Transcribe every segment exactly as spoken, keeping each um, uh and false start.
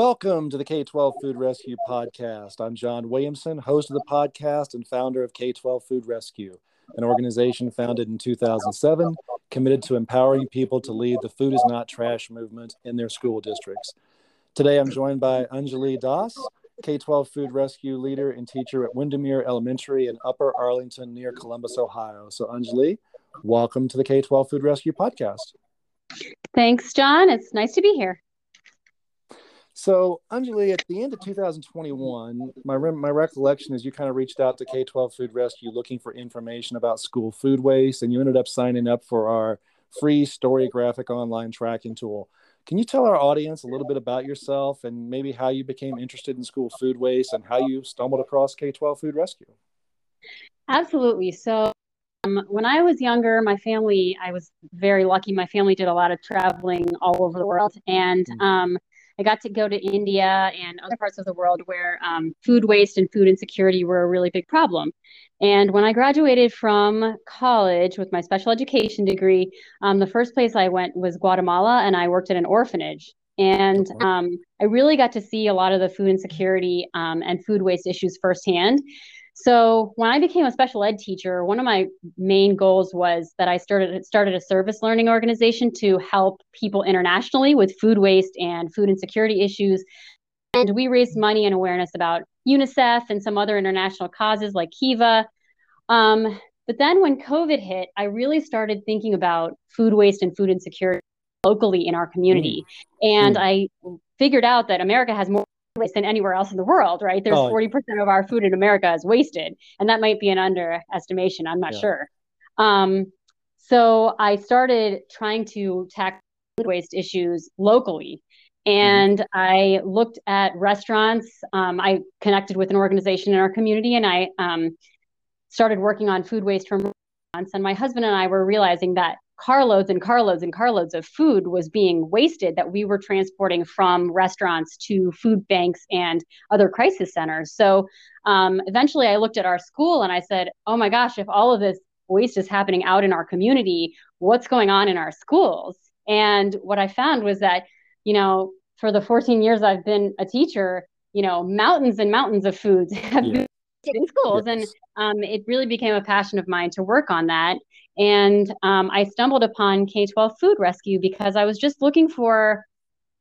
Welcome to the K twelve Food Rescue podcast. I'm John Williamson, host of the podcast and founder of K twelve Food Rescue, an organization founded in two thousand seven, committed to empowering people to lead the Food is Not Trash movement in their school districts. Today, I'm joined by Anjali Das, K twelve Food Rescue leader and teacher at Windermere Elementary in Upper Arlington near Columbus, Ohio. So Anjali, welcome to the K twelve Food Rescue podcast. Thanks, John. It's nice to be here. So, Anjali, at the end of two thousand twenty-one, my re- my recollection is you kind of reached out to K twelve Food Rescue looking for information about school food waste, and you ended up signing up for our free Storygraphic online tracking tool. Can you tell our audience a little bit about yourself and maybe how you became interested in school food waste and how you stumbled across K twelve Food Rescue? Absolutely. So, um, when I was younger, my family, I was very lucky. My family did a lot of traveling all over the world, and mm-hmm. um I got to go to India and other parts of the world where um, food waste and food insecurity were a really big problem. And when I graduated from college with my special education degree, um, the first place I went was Guatemala, and I worked at an orphanage. And um, I really got to see a lot of the food insecurity um, and food waste issues firsthand. So when I became a special ed teacher, one of my main goals was that I started started a service learning organization to help people internationally with food waste and food insecurity issues. And we raised money and awareness about UNICEF and some other international causes like Kiva. Um, but then when COVID hit, I really started thinking about food waste and food insecurity locally in our community. Mm. And mm. I figured out that America has more waste than anywhere else in the world, right? There's oh, forty percent of our food in America is wasted, and that might be an underestimation. I'm not yeah. sure. Um, so I started trying to tackle food waste issues locally, and mm-hmm. I looked at restaurants. Um, I connected with an organization in our community, and I um, started working on food waste from restaurants. And my husband and I were realizing that carloads and carloads and carloads of food was being wasted that we were transporting from restaurants to food banks and other crisis centers. So um, eventually I looked at our school and I said, oh my gosh, if all of this waste is happening out in our community, what's going on in our schools? And what I found was that, you know, for the fourteen years I've been a teacher, you know, mountains and mountains of foods have yeah. been in schools. Yes. And um, it really became a passion of mine to work on that. And um, I stumbled upon K twelve Food Rescue because I was just looking for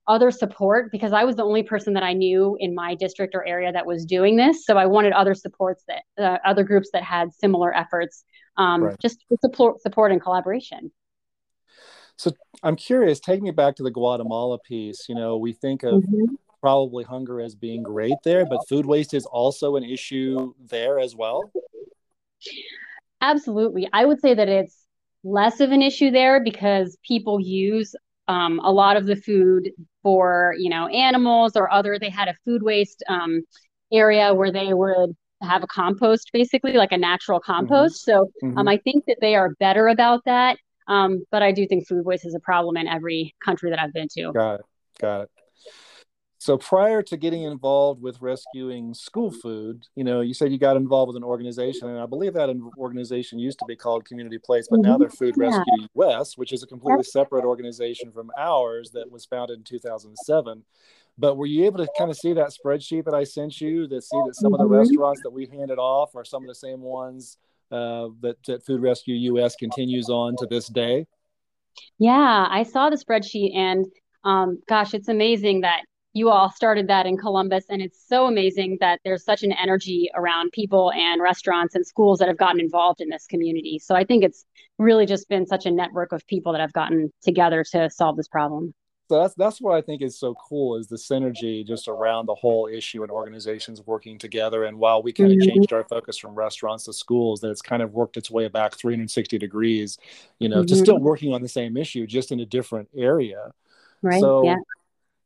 other support, because I was the only person that I knew in my district or area that was doing this. So I wanted other supports, that uh, other groups that had similar efforts, um, right. just support, support and collaboration. So I'm curious, take me back to the Guatemala piece. You know, we think of mm-hmm. probably hunger as being great there, but food waste is also an issue there as well. Absolutely. I would say that it's less of an issue there because people use um, a lot of the food for, you know, animals or other. They had a food waste um, area where they would have a compost, basically like a natural compost. Mm-hmm. So mm-hmm. Um, I think that they are better about that. Um, but I do think food waste is a problem in every country that I've been to. Got it. Got it. So prior to getting involved with rescuing school food, you know, you said you got involved with an organization, and I believe that organization used to be called Community Place, but now they're Food yeah. Rescue U S, which is a completely separate organization from ours that was founded in two thousand seven. But were you able to kind of see that spreadsheet that I sent you that see that some mm-hmm. of the restaurants that we handed off are some of the same ones uh, that, that Food Rescue U S continues on to this day? Yeah, I saw the spreadsheet, and um, gosh, it's amazing that you all started that in Columbus, and it's so amazing that there's such an energy around people and restaurants and schools that have gotten involved in this community. So I think it's really just been such a network of people that have gotten together to solve this problem. So that's that's what I think is so cool, is the synergy just around the whole issue and organizations working together. And while we kind of mm-hmm. changed our focus from restaurants to schools, that it's kind of worked its way back three hundred sixty degrees, you know, mm-hmm. to still working on the same issue, just in a different area. Right. So, yeah.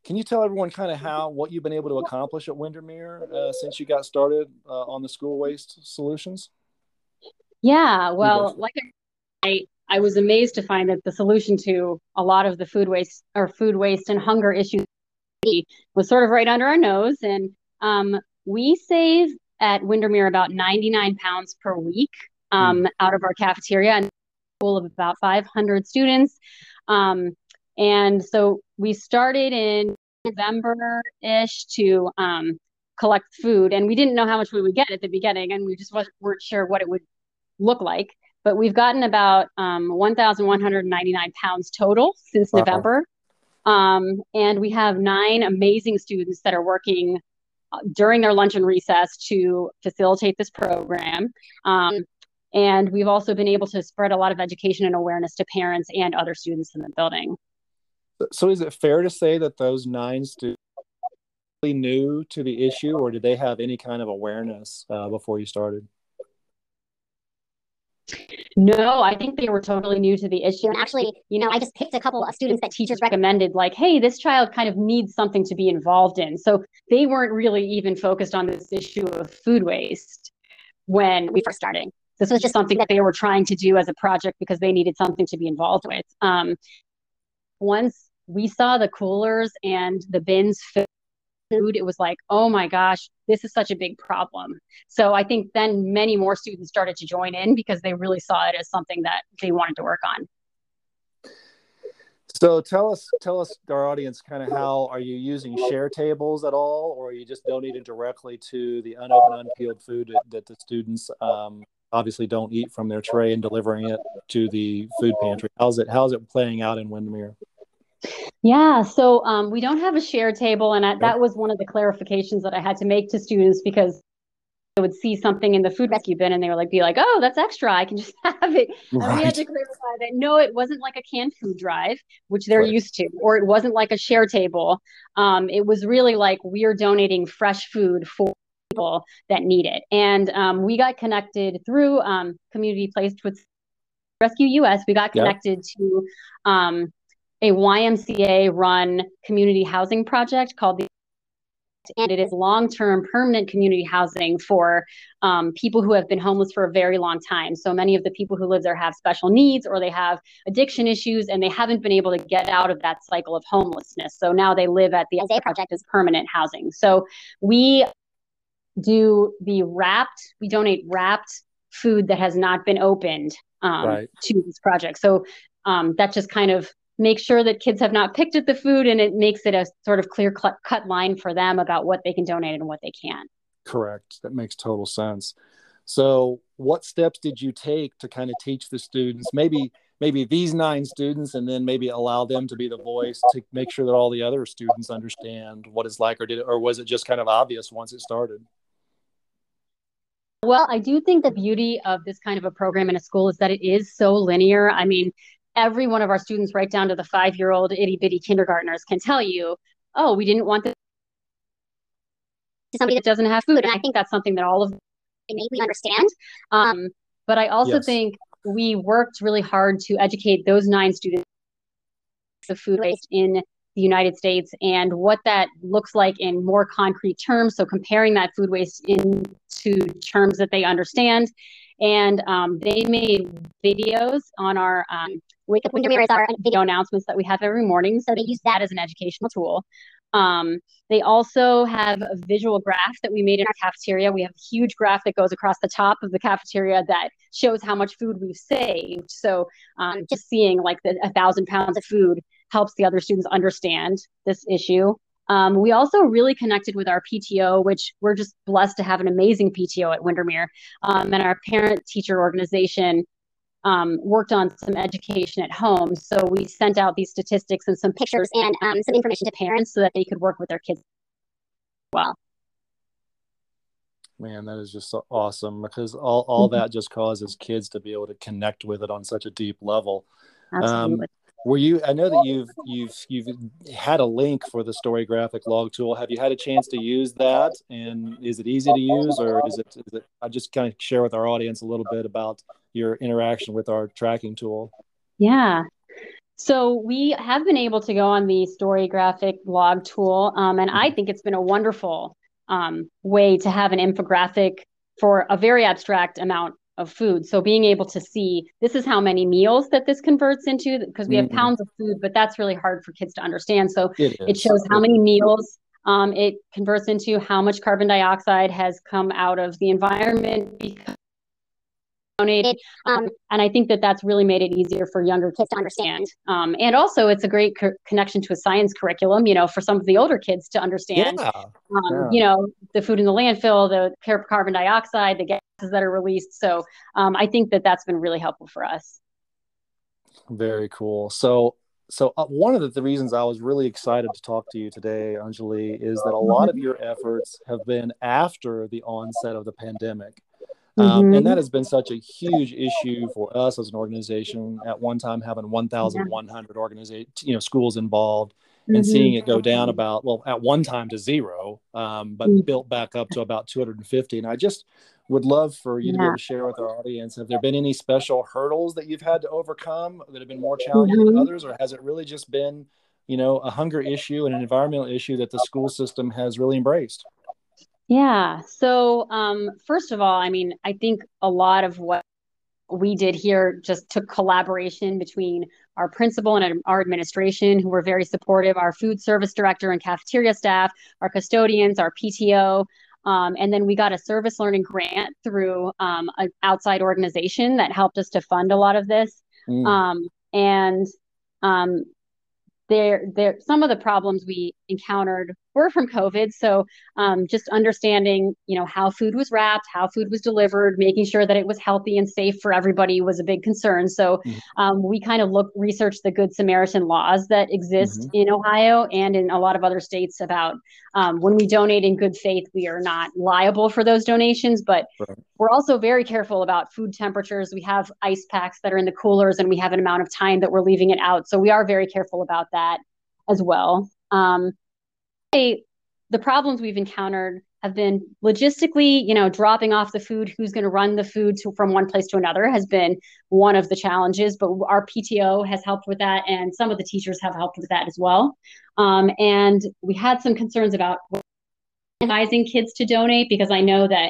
Can you tell everyone kind of how, what you've been able to accomplish at Windermere uh, since you got started uh, on the school waste solutions? Yeah, well, like I, I was amazed to find that the solution to a lot of the food waste or food waste and hunger issues was sort of right under our nose. And um, we save at Windermere about ninety-nine pounds per week um, mm-hmm. out of our cafeteria, and a pool of about five hundred students. Um, And so we started in November-ish to um, collect food. And we didn't know how much we would get at the beginning, and we just wasn't, weren't sure what it would look like. But we've gotten about um, one thousand one hundred ninety-nine pounds total since wow. November. Um, and we have nine amazing students that are working during their lunch and recess to facilitate this program. Um, and we've also been able to spread a lot of education and awareness to parents and other students in the building. So is it fair to say that those nine students are really new to the issue, or did they have any kind of awareness uh, before you started? No, I think they were totally new to the issue. And actually, you know, I just picked a couple of students that teachers recommended, like, hey, this child kind of needs something to be involved in. So they weren't really even focused on this issue of food waste when we first started. This was just something that they were trying to do as a project because they needed something to be involved with. Um, once we saw the coolers and the bins filled with food, it was like, oh my gosh, this is such a big problem. So I think then many more students started to join in because they really saw it as something that they wanted to work on. So tell us, tell us, our audience, kind of how are you using share tables at all, or are you just donating directly to the unopened, unpeeled food that, that the students um, obviously don't eat from their tray and delivering it to the food pantry? How's it, how's it playing out in Windermere? Yeah, so um, we don't have a share table, and I, that was one of the clarifications that I had to make to students, because they would see something in the food rescue bin and they would like be like, "Oh, that's extra. I can just have it." Right. And we had to clarify that no, it wasn't like a canned food drive, which they're right. used to, or it wasn't like a share table. Um, it was really like we're donating fresh food for people that need it, and um, we got connected through um, Community Place with Rescue U S. We got connected yeah. to. Um, a Y M C A-run community housing project called the, and it is long-term permanent community housing for um, people who have been homeless for a very long time. So many of the people who live there have special needs, or they have addiction issues, and they haven't been able to get out of that cycle of homelessness. So now they live at the Isaiah Project as permanent housing. So we do the wrapped, we donate wrapped food that has not been opened um, right. to this project. So um, that just kind of make sure that kids have not picked at the food, and it makes it a sort of clear cut line for them about what they can donate and what they can't. Correct. That makes total sense. So what steps did you take to kind of teach the students, maybe, maybe these nine students, and then maybe allow them to be the voice to make sure that all the other students understand what it's like, or did it, or was it just kind of obvious once it started? Well, I do think the beauty of this kind of a program in a school is that it is so linear. I mean, every one of our students, right down to the five-year-old itty-bitty kindergartners, can tell you, oh, we didn't want this to somebody that doesn't have food. And I think that's something that all of them maybe understand. Um, but I also yes. think we worked really hard to educate those nine students of food waste in the United States and what that looks like in more concrete terms. So comparing that food waste into terms that they understand. And um, they made videos on our um, Wake Up Windermere is our video announcements that we have every morning. So they use that as an educational tool. Um, they also have a visual graph that we made in our cafeteria. We have a huge graph that goes across the top of the cafeteria that shows how much food we've saved. So um, just seeing like the a thousand pounds of food helps the other students understand this issue. Um, we also really connected with our P T O, which we're just blessed to have an amazing P T O at Windermere. Um, and our parent teacher organization um, worked on some education at home. So we sent out these statistics and some pictures and um, some information to parents so that they could work with their kids as well. Man, that is just so awesome, because all, all that just causes kids to be able to connect with it on such a deep level. Absolutely. Um, Were you? I know that you've you've you've had a link for the story graphic log tool. Have you had a chance to use that? And is it easy to use, or is it? Is it I just kind of share with our audience a little bit about your interaction with our tracking tool. Yeah. So we have been able to go on the story graphic log tool, um, and I think it's been a wonderful um, way to have an infographic for a very abstract amount of food. So being able to see, this is how many meals that this converts into, because we have mm-hmm. pounds of food, but that's really hard for kids to understand. So it, it shows how many meals um, it converts into, how much carbon dioxide has come out of the environment because donated. Um, and I think that that's really made it easier for younger kids to understand. Um, and also, it's a great co- connection to a science curriculum, you know, for some of the older kids to understand, yeah. Um, yeah. you know, the food in the landfill, the carbon dioxide, the gases that are released. So um, I think that that's been really helpful for us. Very cool. So So uh, one of the, the reasons I was really excited to talk to you today, Anjali, is that a lot of your efforts have been after the onset of the pandemic. Um, mm-hmm. And that has been such a huge issue for us as an organization, at one time having eleven hundred organiza- you know, schools involved and mm-hmm. seeing it go down about, well, at one time to zero, um, but mm-hmm. built back up to about two hundred fifty. And I just would love for you yeah. to be able to share with our audience, have there been any special hurdles that you've had to overcome that have been more challenging mm-hmm. than others? Or has it really just been, you know, a hunger issue and an environmental issue that the school system has really embraced? Yeah. So um, first of all, I mean, I think a lot of what we did here just took collaboration between our principal and our administration, who were very supportive, our food service director and cafeteria staff, our custodians, our P T O. Um, and then we got a service learning grant through um, an outside organization that helped us to fund a lot of this. Mm. Um, and um, there, there, some of the problems we encountered were from COVID. So um, just understanding, you know, how food was wrapped, how food was delivered, making sure that it was healthy and safe for everybody was a big concern. So mm. um, we kind of look, researched the Good Samaritan laws that exist mm-hmm. in Ohio and in a lot of other states about um, when we donate in good faith, we are not liable for those donations, but right. we're also very careful about food temperatures. We have ice packs that are in the coolers and we have an amount of time that we're leaving it out. So we are very careful about that as well. Um, The problems we've encountered have been logistically, you know, dropping off the food, who's going to run the food to, from one place to another has been one of the challenges, but our P T O has helped with that. And some of the teachers have helped with that as well. Um, and we had some concerns about advising kids to donate, because I know that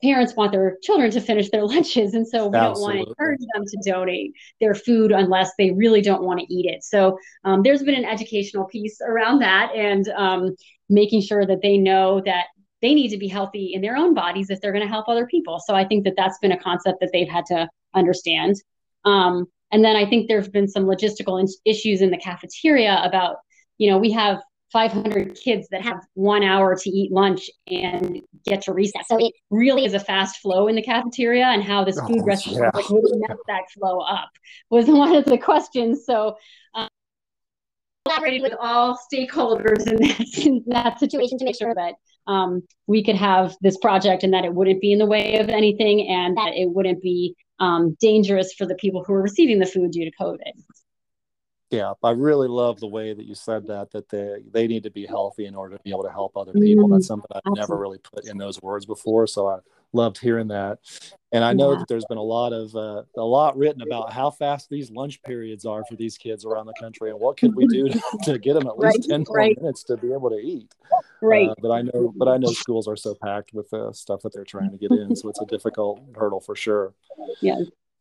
parents want their children to finish their lunches. And so we Absolutely. Don't want to encourage them to donate their food unless they really don't want to eat it. So um, there's been an educational piece around that and um, making sure that they know that they need to be healthy in their own bodies if they're going to help other people. So I think that that's been a concept that they've had to understand. Um, and then I think there's been some logistical in- issues in the cafeteria about, you know, we have five hundred kids that have one hour to eat lunch and get to recess. So it really is a fast flow in the cafeteria, and how this food oh, rescue yeah. like, really messed that flow up was one of the questions. So um, collaborated with all stakeholders in that, in that situation to make sure that um, we could have this project and that it wouldn't be in the way of anything and that it wouldn't be um, dangerous for the people who are receiving the food due to COVID. Yeah, I really love the way that you said that, that they, they need to be healthy in order to be able to help other people. That's something I've Absolutely. Never really put in those words before. So I loved hearing that. And I know yeah. that there's been a lot of uh, a lot written about how fast these lunch periods are for these kids around the country and what could we do to, to get them at least right, ten right. minutes to be able to eat. Right. Uh, but I know but I know schools are so packed with the uh, stuff that they're trying to get in. So it's a difficult hurdle for sure. Yeah.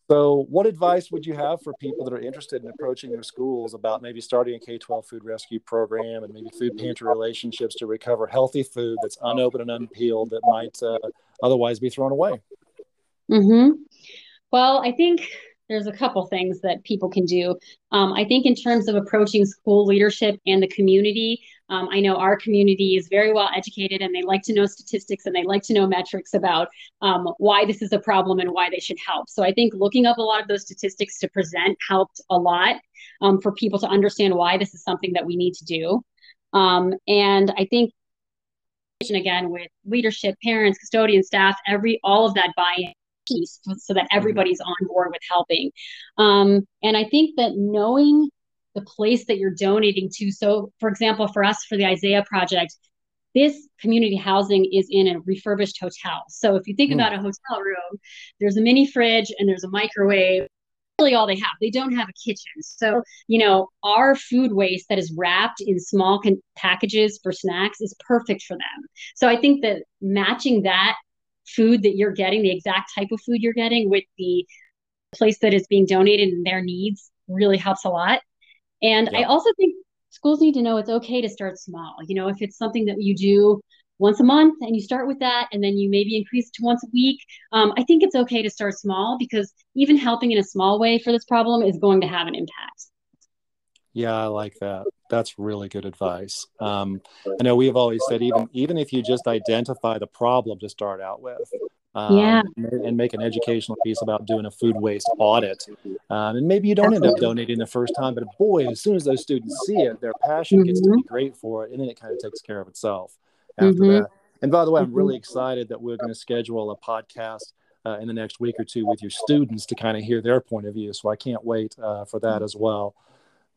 So what advice would you have for people that are interested in approaching their schools about maybe starting a K twelve food rescue program and maybe food pantry relationships to recover healthy food that's unopened and unpeeled that might uh, otherwise be thrown away? Mm-hmm. Well, I think there's a couple things that people can do. Um, I think in terms of approaching school leadership and the community, um, I know our community is very well educated and they like to know statistics and they like to know metrics about um, why this is a problem and why they should help. So I think looking up a lot of those statistics to present helped a lot um, for people to understand why this is something that we need to do. Um, and I think, again, with leadership, parents, custodians, staff, every all of that buy-in piece so that everybody's on board with helping. Um, and I think that knowing the place that you're donating to. So for example, for us, for the Isaiah Project, this community housing is in a refurbished hotel. So if you think mm. about a hotel room, there's a mini fridge and there's a microwave, really all they have. They don't have a kitchen. So, you know, our food waste that is wrapped in small con- packages for snacks is perfect for them. So I think that matching that food that you're getting, the exact type of food you're getting with the place that is being donated and their needs really helps a lot. And yeah. I also think schools need to know it's okay to start small. You know, if it's something that you do once a month, and you start with that, and then you maybe increase it to once a week. Um, I think it's okay to start small, because even helping in a small way for this problem is going to have an impact. Yeah, I like that. That's really good advice. Um, I know we've always said, even even if you just identify the problem to start out with, um, yeah. and make an educational piece about doing a food waste audit. Um, and maybe you don't Absolutely. End up donating the first time, but boy, as soon as those students see it, their passion mm-hmm. gets to be great for it. And then it kind of takes care of itself after mm-hmm. that. And by the way, I'm really excited that we're going to schedule a podcast uh, in the next week or two with your students to kind of hear their point of view. So I can't wait uh, for that as well.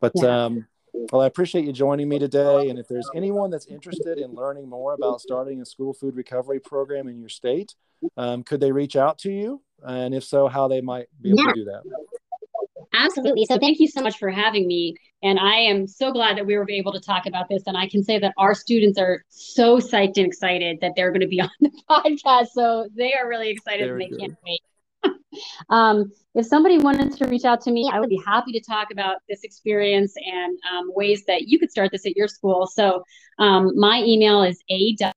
But um, well, I appreciate you joining me today. And if there's anyone that's interested in learning more about starting a school food recovery program in your state, um, could they reach out to you? And if so, how they might be able yeah. to do that? Absolutely. So thank you so much for having me. And I am so glad that we were able to talk about this. And I can say that our students are so psyched and excited that they're going to be on the podcast. So they are really excited and they good. Can't wait. Um, if somebody wanted to reach out to me, I would be happy to talk about this experience and um, ways that you could start this at your school. So um, my email is a dot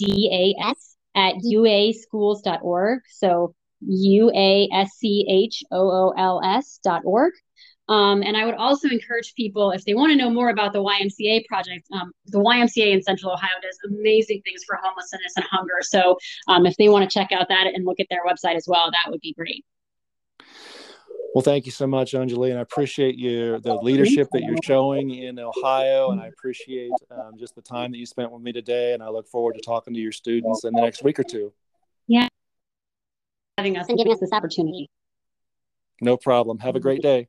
das at u a schools dot org. So U A S C H O O L S dot org. Um, and I would also encourage people, if they want to know more about the Y M C A project, um, the Y M C A in Central Ohio does amazing things for homelessness and hunger. So um, if they want to check out that and look at their website as well, that would be great. Well, thank you so much, Anjali, and I appreciate you, the leadership that you're showing in Ohio, and I appreciate um, just the time that you spent with me today, and I look forward to talking to your students in the next week or two. Yeah. Having us and giving us this opportunity. No problem. Have a great day.